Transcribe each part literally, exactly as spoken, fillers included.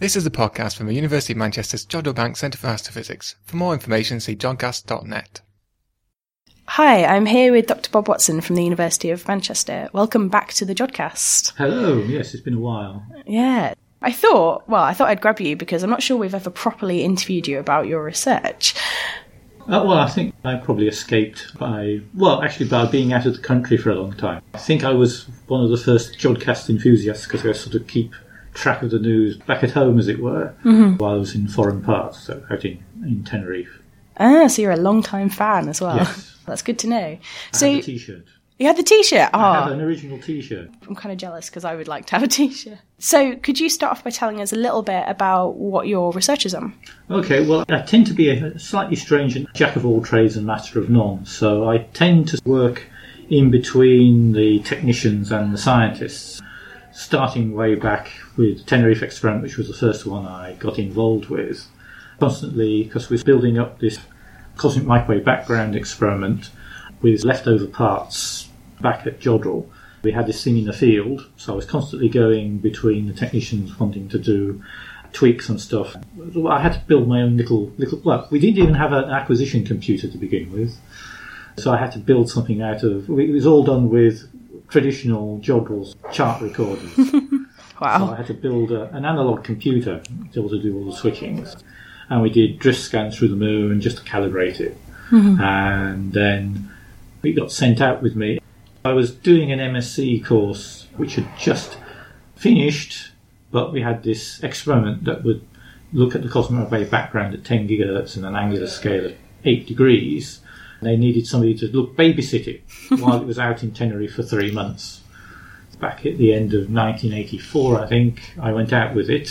This is a podcast from the University of Manchester's Jodrell Bank Centre for Astrophysics. For more information, see jodcast dot net. Hi, I'm here with Doctor Bob Watson from the University of Manchester. Welcome back to the Jodcast. Hello, yes, it's been a while. Yeah. I thought, well, I thought I'd grab you because I'm not sure we've ever properly interviewed you about your research. Uh, well, I think I probably escaped by, well, actually by being out of the country for a long time. I think I was one of the first Jodcast enthusiasts because I sort of keep track of the news back at home, as it were, mm-hmm. while I was in foreign parts, so out in, in Tenerife. Ah, so you're a long-time fan as well. Yes. That's good to know. I so had a T-shirt. You had the T-shirt? Oh. I have an original T-shirt. I'm kind of jealous because I would like to have a T-shirt. So could you start off by telling us a little bit about what your research is on? Okay, well, I tend to be a slightly strange jack-of-all-trades and master of none. So I tend to work in between the technicians and the scientists, starting way back with the Tenerife experiment, which was the first one I got involved with. Constantly, because we're building up this Cosmic Microwave Background experiment with leftover parts back at Jodrell. We had this thing in the field, so I was constantly going between the technicians wanting to do tweaks and stuff. I had to build my own little... little well, we didn't even have an acquisition computer to begin with, so I had to build something out of... It was all done with traditional Jodrell's chart recorders. Wow. So I had to build a, an analogue computer to be able to do all the switchings. And we did drift scans through the moon just to calibrate it. Mm-hmm. And then it got sent out with me. I was doing an M S c course which had just finished, but we had this experiment that would look at the cosmic microwave background at ten gigahertz and an angular scale of eight degrees. They needed somebody to look babysit it while it was out in Tenerife for three months. Back at the end of nineteen eighty-four, I think, I went out with it.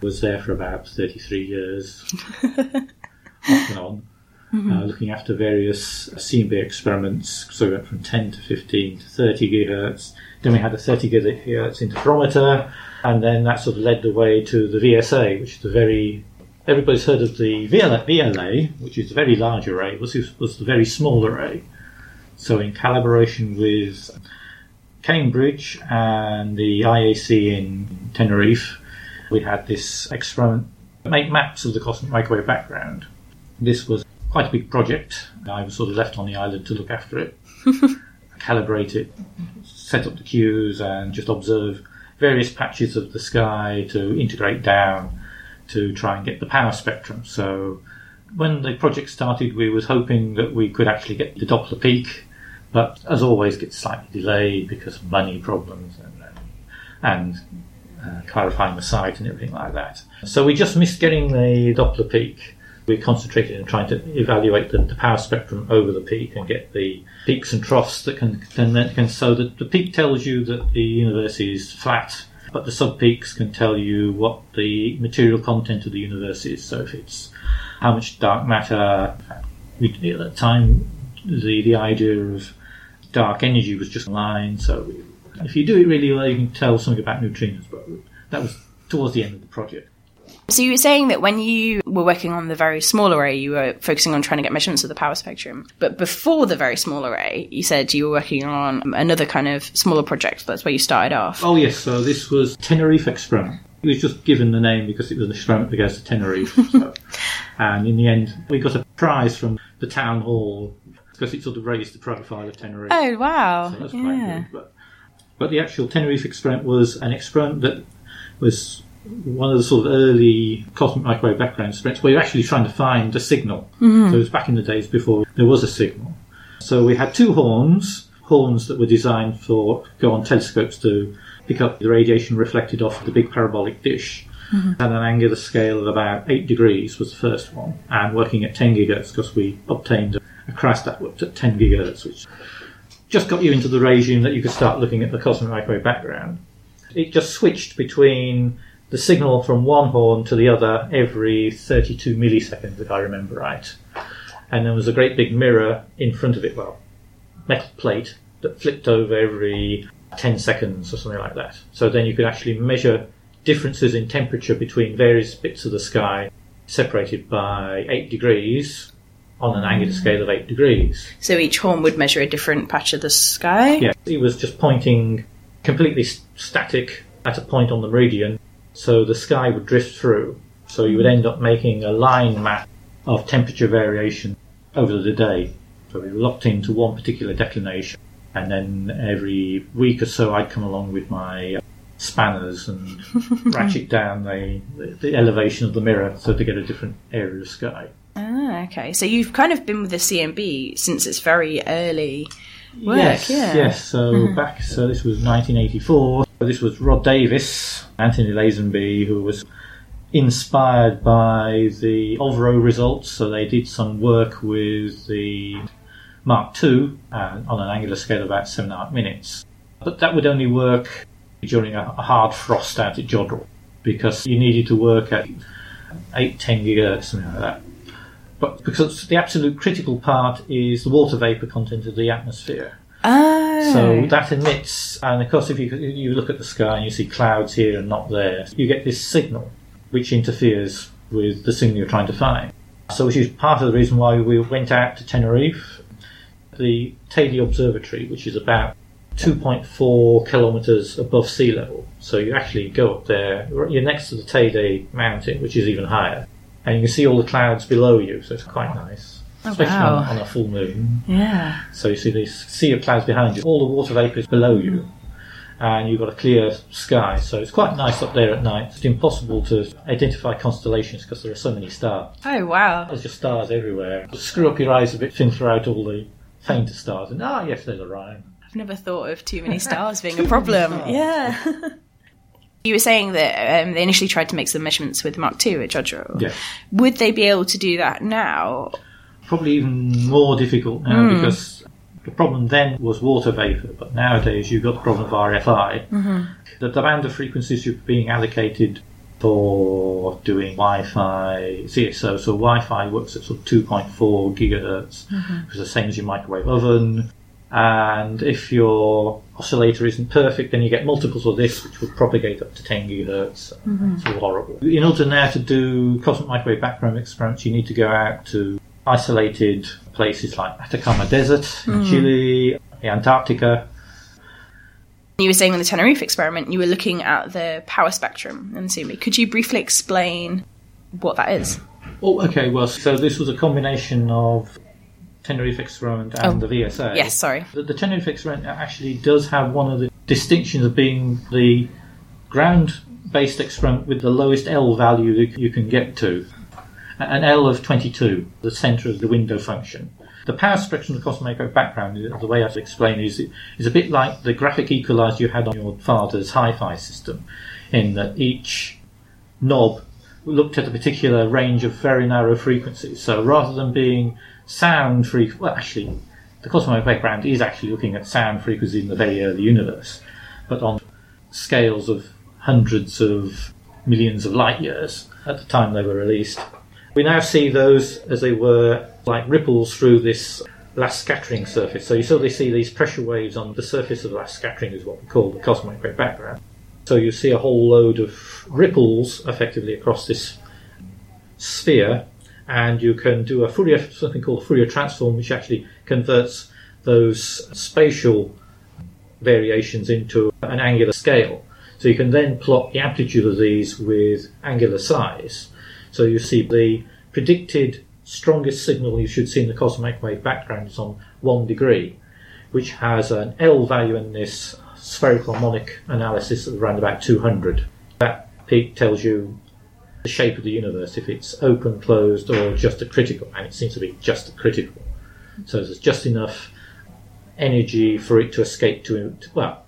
Was there for about thirty-three years, off and on. Mm-hmm. Uh, looking after various C M B experiments, so we went from ten to fifteen to thirty gigahertz. Then we had a thirty gigahertz interferometer, and then that sort of led the way to the V S A, which is the very... Everybody's heard of the V L A, V L A, which is a very large array, was was the very small array. So in collaboration with Cambridge and the I A C in Tenerife, we had this experiment, make maps of the cosmic microwave background. This was quite a big project. I was sort of left on the island to look after it, calibrate it, set up the cues and just observe various patches of the sky to integrate down to try and get the power spectrum. So when the project started, we was hoping that we could actually get the Doppler peak, but as always gets slightly delayed because of money problems and, and uh, clarifying the site and everything like that. So we just missed getting the Doppler peak. We concentrated on trying to evaluate the, the power spectrum over the peak and get the peaks and troughs that can then that can so that the peak tells you that the universe is flat, but the sub-peaks can tell you what the material content of the universe is. So if it's how much dark matter, we, at that time the the idea of dark energy was just online. So if you do it really well, you can tell something about neutrinos. But that was towards the end of the project. So you were saying that when you were working on the very small array, you were focusing on trying to get measurements of the power spectrum. But before the very small array, you said you were working on another kind of smaller project. That's where you started off. Oh, yes. So this was Tenerife experiment. It was just given the name because it was an experiment that goes to Tenerife. So. And in the end, we got a prize from the town hall because it sort of raised the profile of Tenerife. Oh, wow. So that's yeah. quite good. But, but the actual Tenerife experiment was an experiment that was... one of the sort of early cosmic microwave background experiments where you're actually trying to find a signal. Mm-hmm. So it was back in the days before there was a signal. So we had two horns, horns that were designed for go on telescopes to pick up the radiation reflected off the big parabolic dish. Mm-hmm. And an angular scale of about eight degrees was the first one. And working at ten gigahertz because we obtained a crash that worked at ten gigahertz, which just got you into the regime that you could start looking at the cosmic microwave background. It just switched between... the signal from one horn to the other every thirty-two milliseconds, if I remember right. And there was a great big mirror in front of it, well, metal plate, that flipped over every ten seconds or something like that. So then you could actually measure differences in temperature between various bits of the sky separated by eight degrees on an angular scale of eight degrees. So each horn would measure a different patch of the sky? Yeah, it was just pointing completely static at a point on the meridian so the sky would drift through. So you would end up making a line map of temperature variation over the day. So we were locked into one particular declination, and then every week or so I'd come along with my spanners and ratchet down the, the elevation of the mirror so to get a different area of sky. Ah, okay. So you've kind of been with the C M B since its very early work. Yes, yeah. yes. So mm-hmm. back, so this was nineteen eighty-four. This was Rod Davis, Anthony Lazenby, who was inspired by the O V R O results. So they did some work with the Mark two uh, on an angular scale of about seven and a half minutes. But that would only work during a hard frost out at Jodrell, because you needed to work at eight, ten gigahertz, something like that. But because the absolute critical part is the water vapour content of the atmosphere. Oh. So that emits, and of course if you, you look at the sky and you see clouds here and not there, you get this signal which interferes with the signal you're trying to find. So which is part of the reason why we went out to Tenerife. The Teide Observatory, which is about two point four kilometres above sea level. So you actually go up there, you're next to the Teide mountain, which is even higher. And you can see all the clouds below you, so it's quite nice. Oh, especially wow. on, on a full moon. Yeah. So you see these sea of clouds behind you, all the water vapour is below you, and you've got a clear sky. So it's quite nice up there at night. It's impossible to identify constellations because there are so many stars. Oh, wow. There's just stars everywhere. Just screw up your eyes a bit, filter out all the fainter stars, and ah, oh, yes, there's Orion. I've never thought of too many stars being a problem. Yeah. You were saying that um, they initially tried to make some measurements with Mark two at Jodrell. Yeah. Would they be able to do that now? Probably even more difficult now mm. because the problem then was water vapour, but nowadays you've got the problem of R F I. Mm-hmm. The, the band of frequencies you're being allocated for doing Wi-Fi, C X O, so Wi-Fi works at sort of two point four gigahertz, mm-hmm. which is the same as your microwave oven. And if your oscillator isn't perfect, then you get multiples of this, which would propagate up to ten gigahertz. Mm-hmm. It's all horrible. In order now to do cosmic microwave background experiments, you need to go out to isolated places like Atacama Desert in mm. Chile, Antarctica. You were saying in the Tenerife experiment, you were looking at the power spectrum in the C M B. Could you briefly explain what that is? Oh, okay. Well, so this was a combination of Tenerife experiment and oh, the V S A. Yes, sorry. The, the Tenerife experiment actually does have one of the distinctions of being the ground-based experiment with the lowest L value that you can get to, an L of twenty-two, the centre of the window function. The power spectrum of the cosmic microwave background, the way I've explained it, is, is a bit like the graphic equaliser you had on your father's hi-fi system, in that each knob looked at a particular range of very narrow frequencies. So rather than being sound frequency, well, actually, the cosmic background is actually looking at sound frequency in the very early universe, but on scales of hundreds of millions of light years at the time they were released. We now see those as they were like ripples through this last scattering surface. So you suddenly see these pressure waves on the surface of the last scattering, is what we call the cosmic microwave background. So you see a whole load of ripples effectively across this sphere. And you can do a Fourier, something called Fourier transform, which actually converts those spatial variations into an angular scale. So you can then plot the amplitude of these with angular size. So you see the predicted strongest signal you should see in the cosmic microwave background is on one degree, which has an L value in this spherical harmonic analysis of around about two hundred. That peak tells you the shape of the universe, if it's open, closed, or just a critical, and it seems to be just a critical. So there's just enough energy for it to escape to, well,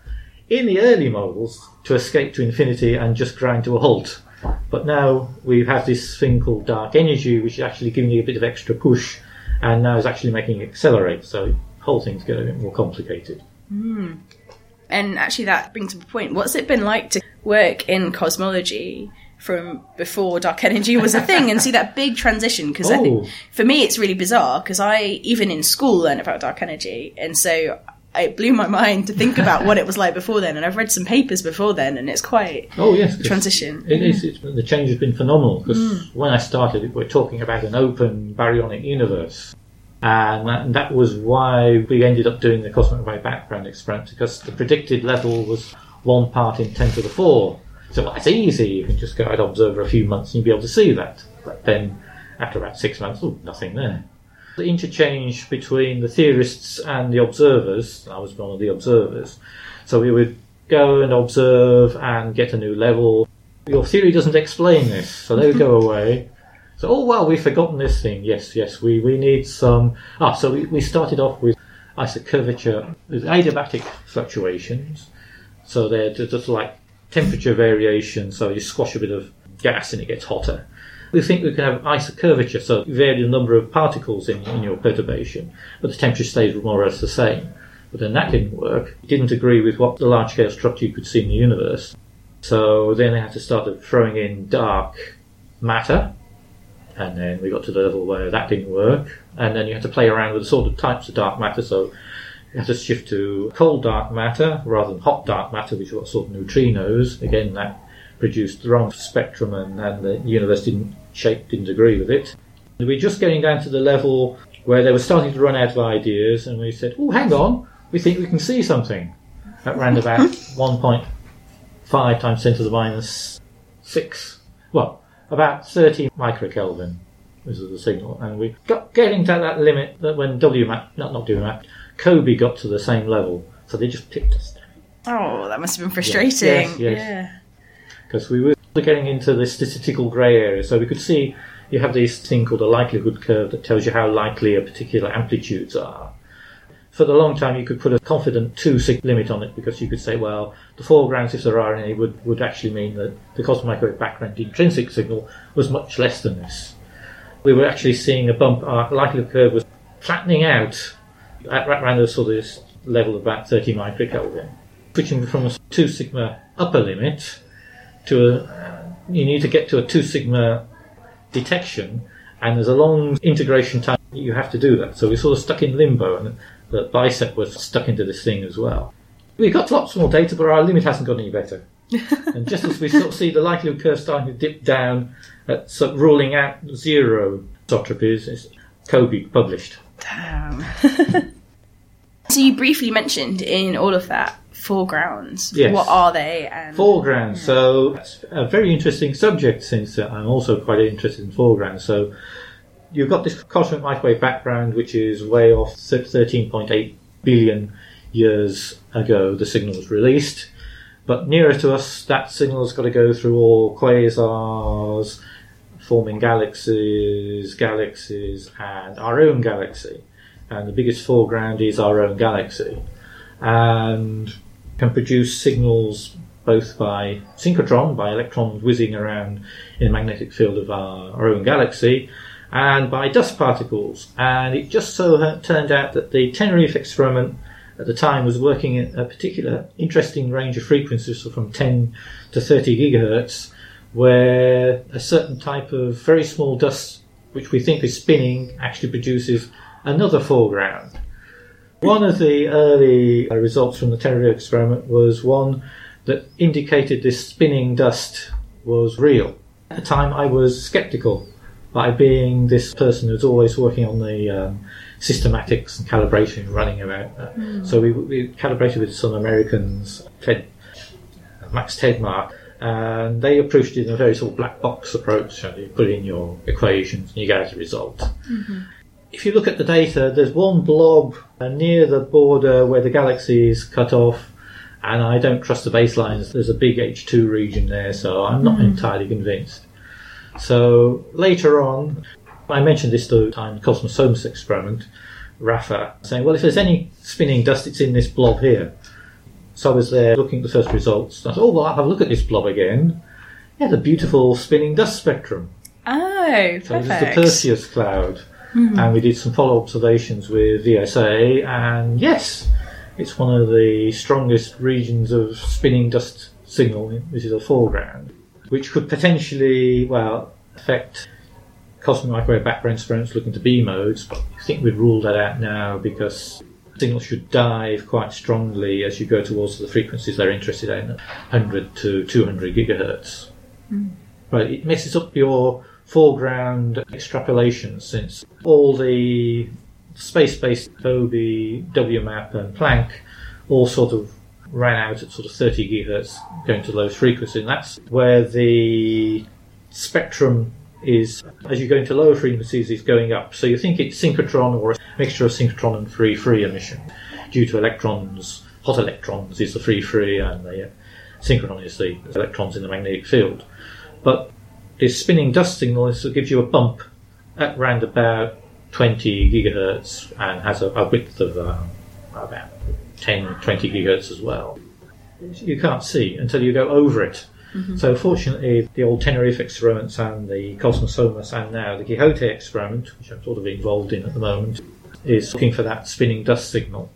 in the early models, to escape to infinity and just grind to a halt. But now we have this thing called dark energy, which is actually giving you a bit of extra push, and now is actually making it accelerate, so the whole thing's getting a bit more complicated. Mm. And actually that brings up a point. What's it been like to work in cosmology from before dark energy was a thing and see that big transition? Because oh. I think for me it's really bizarre, because I even in school learned about dark energy, and so it blew my mind to think about what it was like before then, and I've read some papers before then, and it's quite oh yes transition it is it's, the change has been phenomenal, because mm. when I started it, we're talking about an open baryonic universe, and that, and that was why we ended up doing the cosmic microwave background experiment, because the predicted level was one part in ten to the four. So that's easy. You can just go out and observe for a few months and you'll be able to see that. But then after about six months, oh, nothing there. The interchange between the theorists and the observers, I was one of the observers, so we would go and observe and get a new level. Your theory doesn't explain this, so they would go away. So, oh, well, we've forgotten this thing. Yes, yes, we, we need some... Ah, so we, we started off with isocurvature, with adiabatic fluctuations. So they're just like temperature variation, so you squash a bit of gas and it gets hotter. We think we can have isocurvature, so vary the number of particles in, in your perturbation, but the temperature stays more or less the same. But then that didn't work. It didn't agree with what the large-scale structure you could see in the universe. So then they had to start throwing in dark matter, and then we got to the level where that didn't work, and then you had to play around with the sort of types of dark matter, so you had to shift to cold dark matter rather than hot dark matter, which was sort of neutrinos. Again, that produced the wrong spectrum, and, and the universe didn't shape, didn't agree with it. And we were just getting down to the level where they were starting to run out of ideas, and we said, oh, hang on, we think we can see something. That ran about one point five times ten to the minus six. Well, about thirty microkelvin was the signal. And we got getting to that limit that when W MAP, not, not W MAP, COBE got to the same level. So they just pipped us down. Oh, that must have been frustrating. Yes, yes, yes. Yeah. Because we were getting into the statistical grey area. So we could see you have this thing called a likelihood curve that tells you how likely a particular amplitudes are. For the long time, you could put a confident two sig limit on it because you could say, well, the foregrounds, if there are any, would, would actually mean that the cosmic microwave background intrinsic signal was much less than this. We were actually seeing a bump. Our likelihood curve was flattening out at around the sort of this level of about thirty microkelvin, switching from a two sigma upper limit to a, you need to get to a two sigma detection, and there's a long integration time you have to do that. So we're sort of stuck in limbo, and the BICEP was stuck into this thing as well. We've got lots more data, but our limit hasn't got any better. And just as we sort of see the likelihood curve starting to dip down, at sort of ruling out zero isotropies, COBE published. Damn. So you briefly mentioned in all of that foregrounds. Yes. What are they? And... Foregrounds. Yeah. So it's a very interesting subject, since I'm also quite interested in foregrounds. So you've got this cosmic microwave background, which is way off thirteen point eight billion years ago the signal was released. But nearer to us, that signal's got to go through all quasars, forming galaxies, galaxies, and our own galaxy. And the biggest foreground is our own galaxy. And can produce signals both by synchrotron, by electrons whizzing around in the magnetic field of our, our own galaxy, and by dust particles. And it just so turned out that the Tenerife experiment at the time was working at a particular interesting range of frequencies, so from ten to thirty gigahertz, where a certain type of very small dust, which we think is spinning, actually produces another foreground. One of the early results from the Tenerife experiment was one that indicated this spinning dust was real. At the time, I was sceptical, by being this person who's always working on the um, systematics and calibration, running about. Uh, mm. So we, we calibrated with some Americans, Ted, Max Tegmark, and they approached it in a very sort of black box approach. You put in your equations and you get a result. Mm-hmm. If you look at the data, there's one blob near the border where the galaxy is cut off, and I don't trust the baselines. There's a big H two region there, so I'm not mm. entirely convinced. So later on, I mentioned this the time, the Cosmosomus experiment, Rafa, saying, well, if there's any spinning dust, it's in this blob here. So I was there looking at the first results. I thought, oh, well, I'll have a look at this blob again. It had a beautiful spinning dust spectrum. Oh, perfect. So it was the Perseus cloud. Mm-hmm. And we did some follow observations with V S A, and yes, it's one of the strongest regions of spinning dust signal. This is a foreground, which could potentially, well, affect cosmic microwave background experiments looking to B modes, but I think we've ruled that out now because signals should dive quite strongly as you go towards the frequencies they're interested in, one hundred to two hundred gigahertz. Mm. But it messes up your foreground extrapolation, since all the space-based COBE, W MAP and Planck all sort of ran out at sort of thirty gigahertz going to low frequency, and that's where the spectrum is, as you go into lower frequencies, is going up. So you think it's synchrotron or a mixture of synchrotron and free-free emission due to electrons. Hot electrons is the free-free and the synchrotron is the electrons in the magnetic field. But this spinning dust signal is, gives you a bump at round about twenty gigahertz and has a, a width of um, about ten, twenty gigahertz as well. You can't see until you go over it. Mm-hmm. So fortunately, the old Tenerife experiments and the Cosmosomus and now the QUIJOTE experiment, which I'm sort of involved in at the moment, is looking for that spinning dust signal.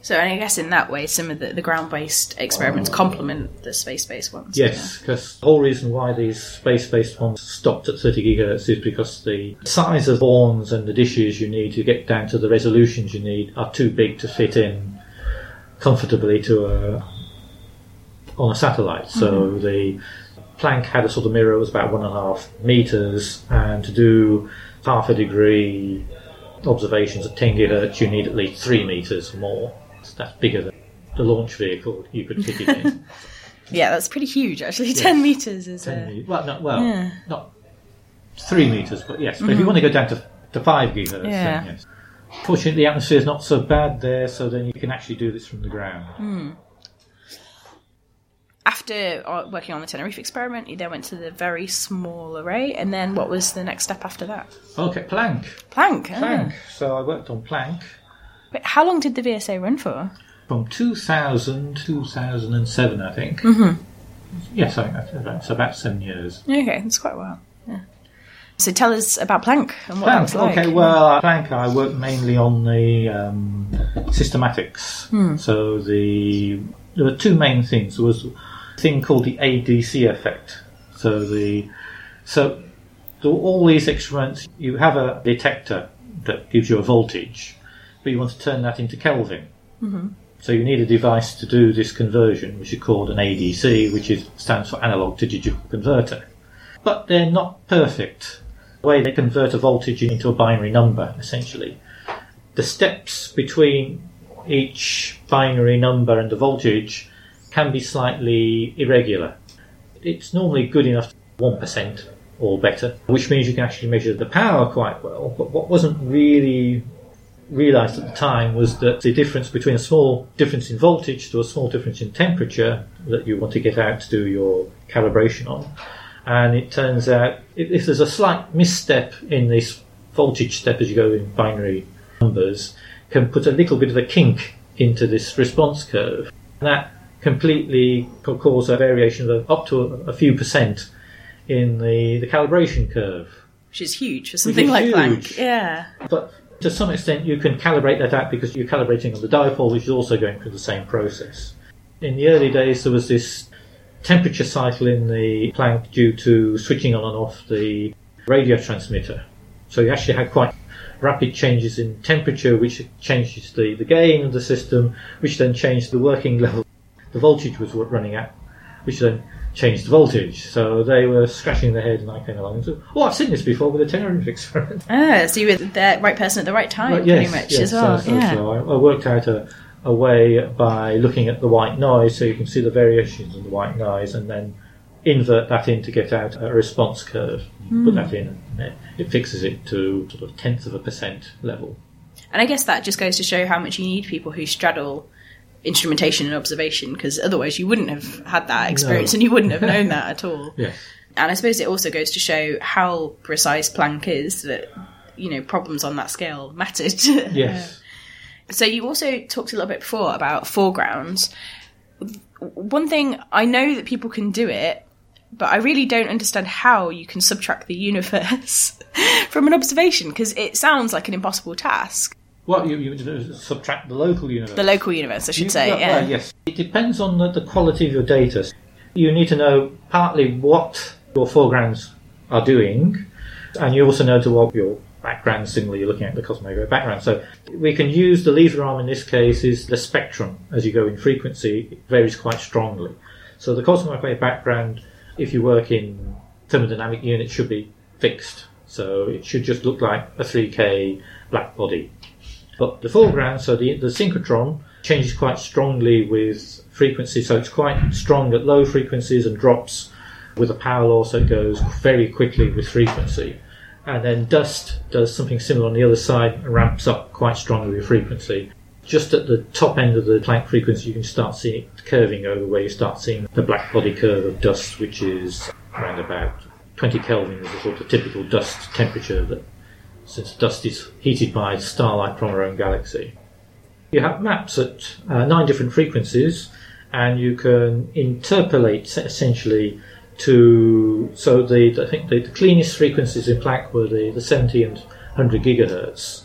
So and I guess in that way, some of the, the ground-based experiments complement the space-based ones. Yes, because the whole reason why these space-based ones stopped at thirty gigahertz is because the size of horns and the dishes you need to get down to the resolutions you need are too big to fit in comfortably to a... on a satellite. So mm-hmm. the Planck had a sort of mirror that was about one and a half metres, and to do half a degree observations at ten gigahertz you need at least three metres more. So that's bigger than the launch vehicle you could fit it in. Yeah, that's pretty huge actually. Yes. ten metres is ten a... Me- well, not, well yeah. not three metres, but yes. But mm-hmm. if you want to go down to, to five gigahertz, yeah. then yes. Fortunately the atmosphere is not so bad there, so then you can actually do this from the ground. Mm. After working on the Tenerife experiment, you then went to the very small array, and then what was the next step after that? Okay, Planck. Planck. Planck. Ah. So I worked on Planck. But how long did the V S A run for? From two thousand, two thousand seven, I think. Mm-hmm. Yes, I think that's about seven years. Okay, that's quite a while. Yeah. So tell us about Planck and what Planck was like. Okay, well, Planck, I worked mainly on the um, systematics. Hmm. So the there were two main things. There was thing called the A D C effect. So the so all these experiments, you have a detector that gives you a voltage, but you want to turn that into Kelvin. Mm-hmm. So you need a device to do this conversion, which is called an A D C, which is, stands for analog to digital converter. But they're not perfect. The way they convert a voltage into a binary number, essentially. The steps between each binary number and the voltage can be slightly irregular. It's normally good enough, one percent or better, which means you can actually measure the power quite well. But what wasn't really realised at the time was that the difference between a small difference in voltage to a small difference in temperature that you want to get out to do your calibration on. And it turns out if there's a slight misstep in this voltage step as you go in binary numbers, can put a little bit of a kink into this response curve. And that completely could cause a variation of up to a few percent in the, the calibration curve. Which is huge for something like Planck. Yeah. But to some extent you can calibrate that out because you're calibrating on the dipole, which is also going through the same process. In the early days there was this temperature cycle in the Planck due to switching on and off the radio transmitter. So you actually had quite rapid changes in temperature, which changes the, the gain of the system, which then changed the working level the voltage was running at, which then changed the voltage. So they were scratching their head, and I came along and said, oh, I've seen this before with a Tenerife experiment. Ah, so you were the right person at the right time, right, yes, pretty much, yes, as well. So, so, yeah. so I, I worked out a, a way by looking at the white noise, so you can see the variations in the white noise, and then invert that in to get out a response curve. You mm. put that in, and it, it fixes it to sort of tenth of a percent level. And I guess that just goes to show how much you need people who straddle instrumentation and observation, because otherwise you wouldn't have had that experience no. and you wouldn't have known that at all. Yes. And I suppose it also goes to show how precise Planck is, that, you know, problems on that scale mattered. Yes. So you also talked a little bit before about foregrounds. One thing, I know that people can do it, but I really don't understand how you can subtract the universe from an observation, because it sounds like an impossible task. Well, you, you subtract the local universe. The local universe, I should you, say, well, yeah. Well, yes. It depends on the, the quality of your data. You need to know partly what your foregrounds are doing, and you also know to what your background signal you're looking at, the cosmic microwave background. So we can use the lever arm in this case is the spectrum. As you go in frequency, it varies quite strongly. So the cosmic microwave background, if you work in thermodynamic units, should be fixed. So it should just look like a three K black body. But the foreground, so the, the synchrotron, changes quite strongly with frequency, so it's quite strong at low frequencies and drops with a power loss that goes very quickly with frequency. And then dust does something similar on the other side and ramps up quite strongly with frequency. Just at the top end of the Planck frequency, you can start seeing it curving over, where you start seeing the black body curve of dust, which is around about twenty Kelvin, is a sort of typical dust temperature, that, since dust is heated by starlight from our own galaxy. You have maps at uh, nine different frequencies, and you can interpolate essentially to... So the I think the, the cleanest frequencies in Planck were the, the seventy and one hundred gigahertz.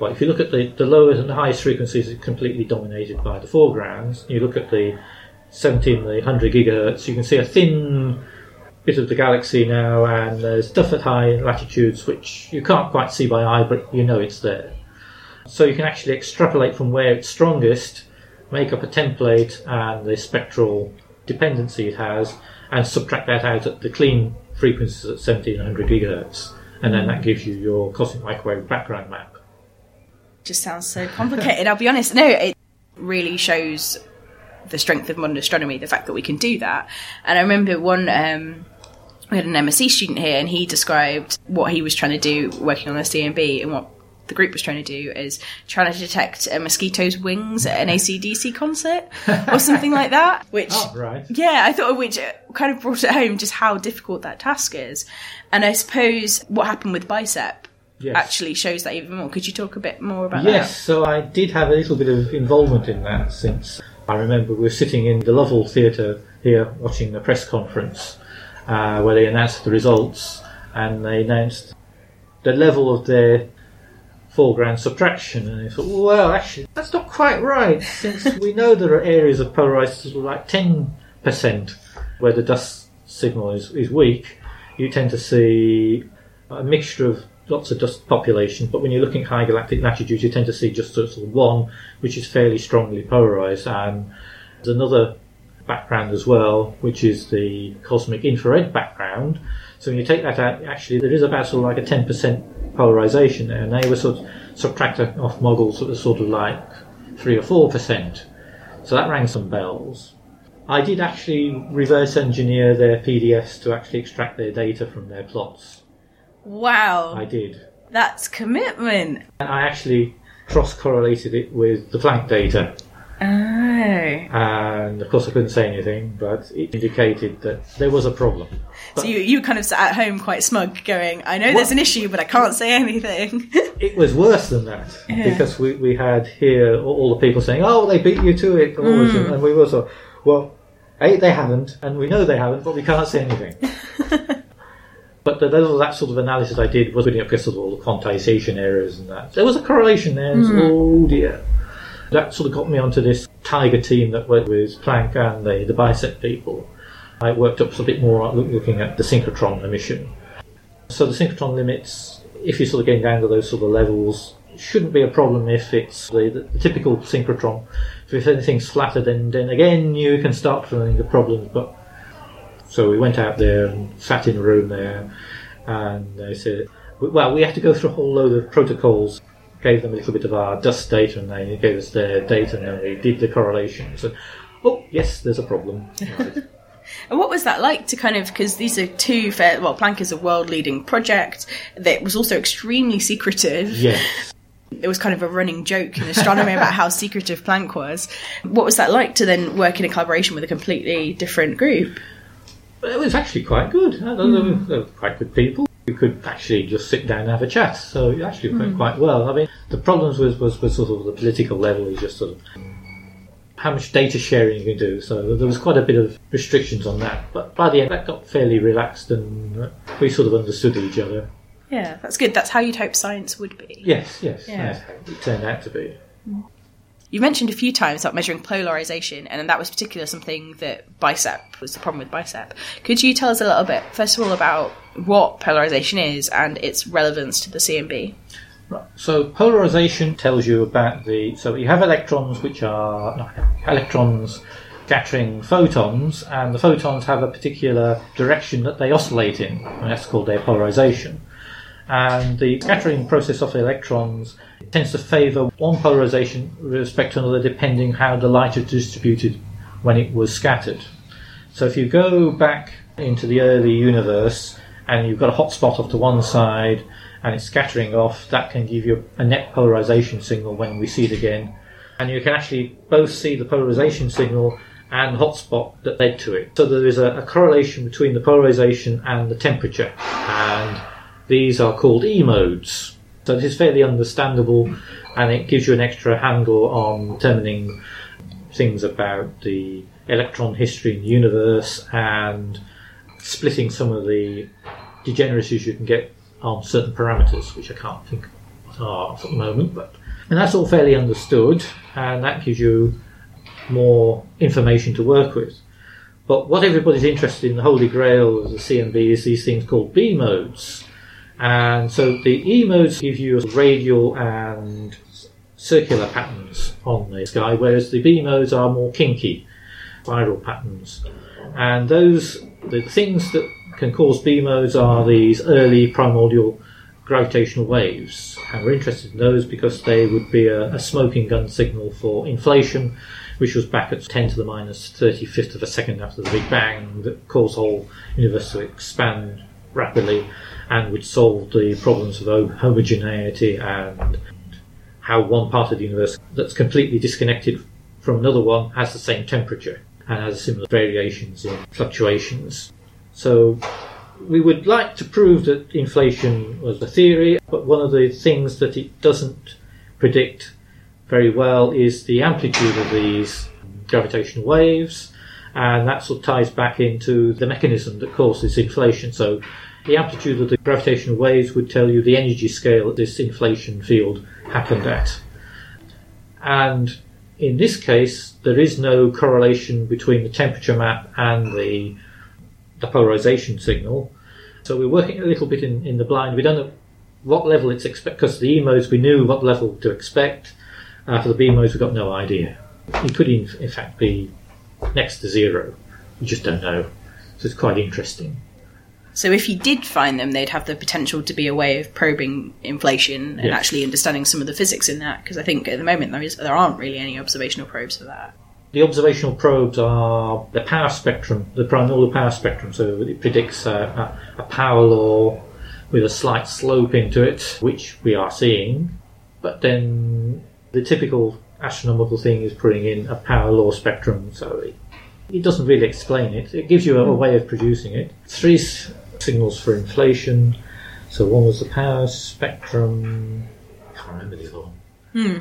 Well, if you look at the, the lowest and the highest frequencies, it's completely dominated by the foregrounds. You look at the seventy and the one hundred gigahertz, you can see a thin bit of the galaxy now, and there's stuff at high latitudes which you can't quite see by eye, but you know it's there. So you can actually extrapolate from where it's strongest, make up a template and the spectral dependency it has, and subtract that out at the clean frequencies at seventy and one hundred gigahertz, and then that gives you your cosmic microwave background map. Just sounds so complicated. I'll be honest, no, it really shows the strength of modern astronomy, the fact that we can do that. And I remember one um we had an M S C student here, and he described what he was trying to do working on the C M B, and what the group was trying to do is trying to detect a mosquito's wings at an A C D C concert or something like that, which oh, right. yeah I thought which kind of brought it home just how difficult that task is. And I suppose what happened with BICEP Yes. actually shows that even more. Could you talk a bit more about that? Yes, so I did have a little bit of involvement in that, since I remember we were sitting in the Lovell Theatre here watching the press conference uh, where they announced the results, and they announced the level of their foreground subtraction, and they thought, well, actually, that's not quite right, since we know there are areas of polarised like ten percent where the dust signal is, is weak. You tend to see a mixture of lots of dust population, but when you're looking at high galactic latitudes, you tend to see just sort of one, which is fairly strongly polarised. And there's another background as well, which is the cosmic infrared background. So when you take that out, actually there is about sort of like a ten percent polarisation there, and they were sort of subtracting off models that were sort of like three or four percent. So that rang some bells. I did actually reverse engineer their P D Fs to actually extract their data from their plots. Wow. I did. That's commitment. And I actually cross-correlated it with the Planck data. Oh. And, of course, I couldn't say anything, but it indicated that there was a problem. But so you, you kind of sat at home quite smug going, I know what? There's an issue, but I can't say anything. It was worse than that, yeah. because we, we had here all the people saying, oh, they beat you to it. Mm. And we were sort of, well, A, they haven't, and we know they haven't, but we can't say anything. But the level of that sort of analysis I did was putting up all the quantization errors and that. There was a correlation there, and mm. oh dear. That sort of got me onto this Tiger team that worked with Planck and the, the BICEP people. I worked up a bit more looking at the synchrotron emission. So the synchrotron limits, if you're sort of getting down to those sort of levels, shouldn't be a problem if it's the, the, the typical synchrotron. If anything's flatter, then, then again you can start running the problems, but... So we went out there and sat in a room there, and they said, well, we had to go through a whole load of protocols, gave them a little bit of our dust data, and they gave us their data, and then we did the correlations. And, oh, yes, there's a problem. Right. And what was that like to kind of, because these are two, fair, well, Planck is a world-leading project that was also extremely secretive. Yes. It was kind of a running joke in astronomy about how secretive Planck was. What was that like to then work in a collaboration with a completely different group? It was actually quite good. Mm. They were quite good people. You could actually just sit down and have a chat. So it actually went mm. quite well. I mean, the problems was, was, was sort of the political level is just sort of how much data sharing you can do. So there was quite a bit of restrictions on that. But by the end, that got fairly relaxed, and we sort of understood each other. Yeah, that's good. That's how you'd hope science would be. Yes, yes. Yeah. That's how it turned out to be. Mm. You mentioned a few times about measuring polarisation, and that was particularly something that BICEP was the problem with BICEP. Could you tell us a little bit, first of all, about what polarisation is and its relevance to the C M B? Right. So polarisation tells you about the... So you have electrons, which are no, electrons scattering photons, and the photons have a particular direction that they oscillate in, and that's called their polarisation. and the scattering process of electrons tends to favour one polarisation with respect to another, depending how the light is distributed when it was scattered. So if you go back into the early universe and you've got a hot spot off to one side and it's scattering off, that can give you a net polarisation signal when we see it again. And you can actually both see the polarisation signal and the hot spot that led to it. So there is a, a correlation between the polarisation and the temperature. And these are called E-modes. So this is fairly understandable, and it gives you an extra handle on determining things about the electron history in the universe and splitting some of the degeneracies you can get on certain parameters, which I can't think of what are at the moment. But and that's all fairly understood, and that gives you more information to work with. But what everybody's interested in, the holy grail of the C M B, is these things called B modes. And so the E modes give you radial and circular patterns on the sky, whereas the B modes are more kinky, spiral patterns. And those, the things that can cause B modes are these early primordial gravitational waves, and we're interested in those because they would be a, a smoking gun signal for inflation, which was back at ten to the minus thirty-fifth of a second after the Big Bang, that caused the whole universe to expand rapidly and would solve the problems of homogeneity and how one part of the universe that's completely disconnected from another one has the same temperature and has similar variations in fluctuations. So we would like to prove that inflation was a theory, but one of the things that it doesn't predict very well is the amplitude of these gravitational waves, and that sort of ties back into the mechanism that causes inflation. So the amplitude of the gravitational waves would tell you the energy scale that this inflation field happened at. And in this case, there is no correlation between the temperature map and the the polarisation signal. So we're working a little bit in, in the blind. We don't know what level it's expect, because the E modes we knew what level to expect. Uh, for the B modes we've got no idea. It could in, in fact be next to zero. We just don't know. So it's quite interesting. So if you did find them, they'd have the potential to be a way of probing inflation and yes. actually understanding some of the physics in that, because I think at the moment there, is, there aren't really any observational probes for that. The observational probes are the power spectrum, the primordial power spectrum, so it predicts a, a, a power law with a slight slope into it, which we are seeing. But then the typical astronomical thing is putting in a power law spectrum, so it, it doesn't really explain it. It gives you a, a way of producing it. Three s- signals for inflation, so one was the power spectrum, I can't remember the other one. Hmm.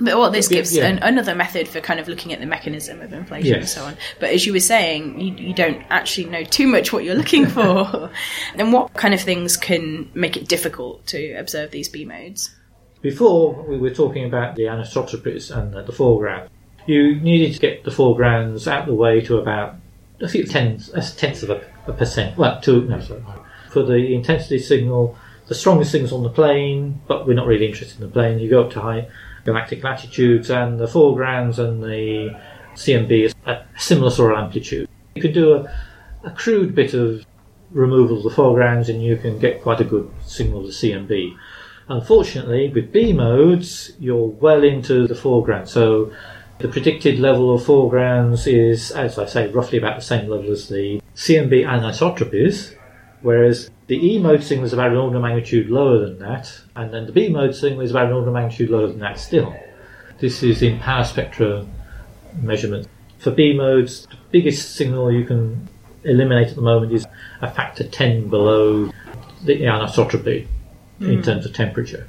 But what this gives yeah. an, another method for kind of looking at the mechanism of inflation yes. and so on. But as you were saying, you, you don't actually know too much what you're looking for. And what kind of things can make it difficult to observe these B modes? Before, we were talking about the anisotropies and the, the foreground. You needed to get the foregrounds out of the way to about a few tenths, a tenth of a, a percent. Well, two, no, sorry. For the intensity signal, the strongest things on the plane, but we're not really interested in the plane. You go up to high galactic latitudes, and the foregrounds and the C M B are at similar sort of amplitude. You can do a, a crude bit of removal of the foregrounds, and you can get quite a good signal to C M B. Unfortunately, with B modes, you're well into the foreground. So the predicted level of foregrounds is, as I say, roughly about the same level as the C M B anisotropies, whereas the E mode signal is about an order of magnitude lower than that, and then the B mode signal is about an order of magnitude lower than that still. This is in power spectra measurements. For B modes, the biggest signal you can eliminate at the moment is a factor ten below the anisotropy mm. in terms of temperature.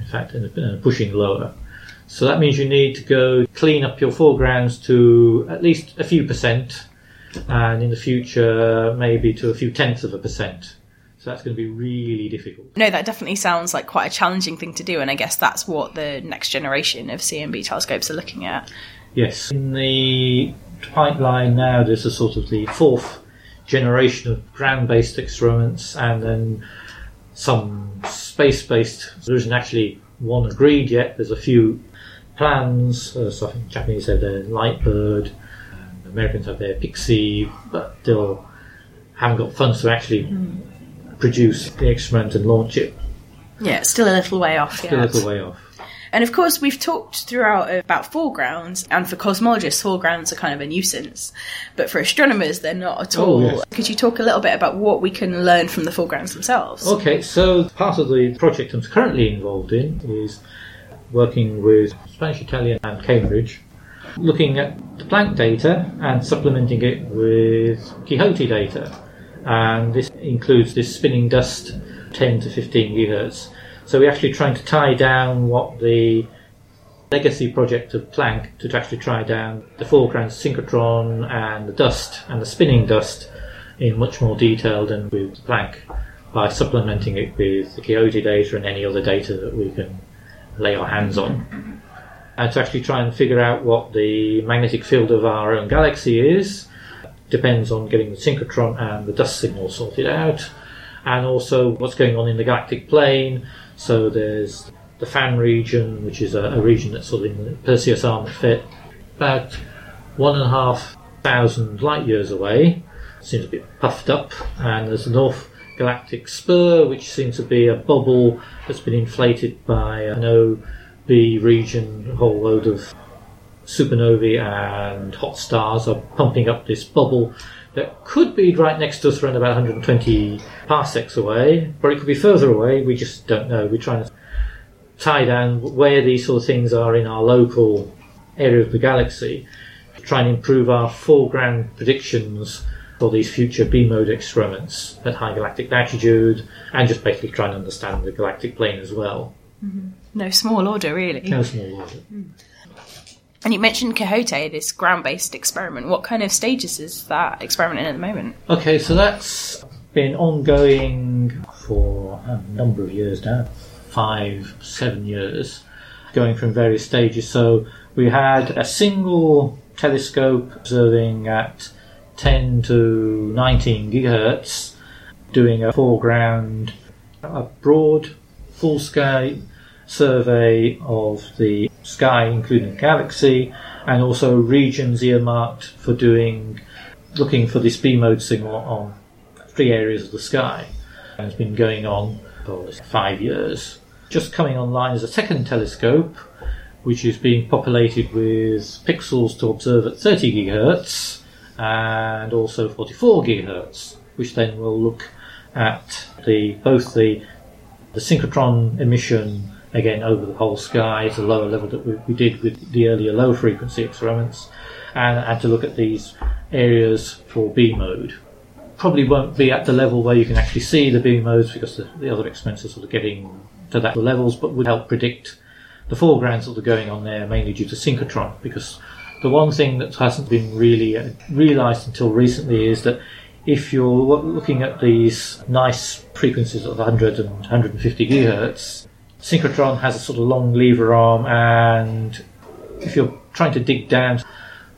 In fact, and pushing lower. So that means you need to go clean up your foregrounds to at least a few percent, and in the future, maybe to a few tenths of a percent. So that's going to be really difficult. No, that definitely sounds like quite a challenging thing to do, and I guess that's what the next generation of C M B telescopes are looking at. Yes. In the pipeline now, there's a sort of the fourth generation of ground-based experiments, and then some space-based. There isn't actually one agreed yet. There's a few plans. Uh, so I think Japanese have their Lightbird, Americans have their Pixie, but still haven't got funds to actually produce the experiment and launch it. Yeah, it's still a little way off. Still yeah. a little way off. And of course, we've talked throughout about foregrounds, and for cosmologists, foregrounds are kind of a nuisance. But for astronomers, they're not at all. Oh, yes. Could you talk a little bit about what we can learn from the foregrounds themselves? Okay, so part of the project I'm currently involved in is working with Spanish, Italian and Cambridge, looking at the Planck data and supplementing it with QUIJOTE data. And this includes this spinning dust, ten to fifteen gigahertz. So we're actually trying to tie down what the legacy project of Planck to actually tie down the foreground synchrotron and the dust and the spinning dust in much more detail than with Planck, by supplementing it with the QUIJOTE data and any other data that we can lay our hands on. And to actually try and figure out what the magnetic field of our own galaxy is depends on getting the synchrotron and the dust signal sorted out, and also what's going on in the galactic plane. So there's the fan region, which is a, a region that's sort of in the Perseus arm fit, about one and a half thousand light years away. Seems a bit puffed up. And there's the North Galactic Spur, which seems to be a bubble that's been inflated by an O B region. A whole load of supernovae and hot stars are pumping up this bubble that could be right next to us, around about one hundred twenty parsecs away, or it could be further away. We just don't know. We're trying to tie down where these sort of things are in our local area of the galaxy, to try and improve our foreground predictions for these future B-mode experiments at high galactic latitude, and just basically try and understand the galactic plane as well. Mm-hmm. No small order, really. No small order. Mm. And you mentioned QUIJOTE, this ground-based experiment. What kind of stages is that experiment in at the moment? Okay, so that's been ongoing for a number of years now, five, seven years, going from various stages. So we had a single telescope observing at ten to nineteen gigahertz, doing a foreground, a broad, full-scale survey of the sky, including the galaxy, and also regions earmarked for doing, looking for this B-mode signal on three areas of the sky. And it's been going on for five years. Just coming online is a second telescope, which is being populated with pixels to observe at thirty gigahertz and also forty-four gigahertz, which then will look at the both the the synchrotron emission, again, over the whole sky, to a lower level that we, we did with the earlier low-frequency experiments, and, and to look at these areas for B-mode. Probably won't be at the level where you can actually see the B-modes, because the, the other experiments are sort of getting to that levels, but would help predict the foregrounds that are going on there, mainly due to synchrotron, because the one thing that hasn't been really realised until recently is that if you're looking at these nice frequencies of one hundred and one hundred fifty gigahertz, synchrotron has a sort of long lever arm, and if you're trying to dig down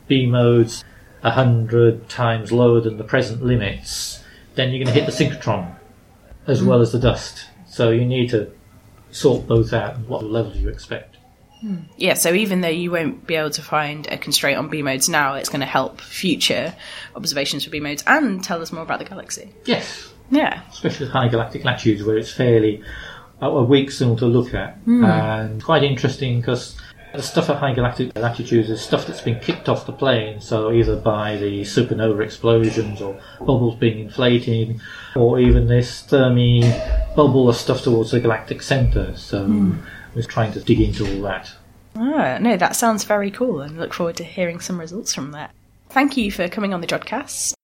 B modes one hundred times lower than the present limits, then you're going to hit the synchrotron as mm. well as the dust. So you need to sort both out and what level you expect. Mm. Yeah, so even though you won't be able to find a constraint on B modes now, it's going to help future observations for B modes and tell us more about the galaxy. Yes. Yeah. Especially at high galactic latitudes, where it's fairly a weak signal to look at, mm. and quite interesting, because the stuff at high galactic latitudes is stuff that's been kicked off the plane, so either by the supernova explosions or bubbles being inflated, or even this thermi bubble of stuff towards the galactic centre. So mm. we're trying to dig into all that. Ah, no, that sounds very cool, and look forward to hearing some results from that. Thank you for coming on the Jodcast.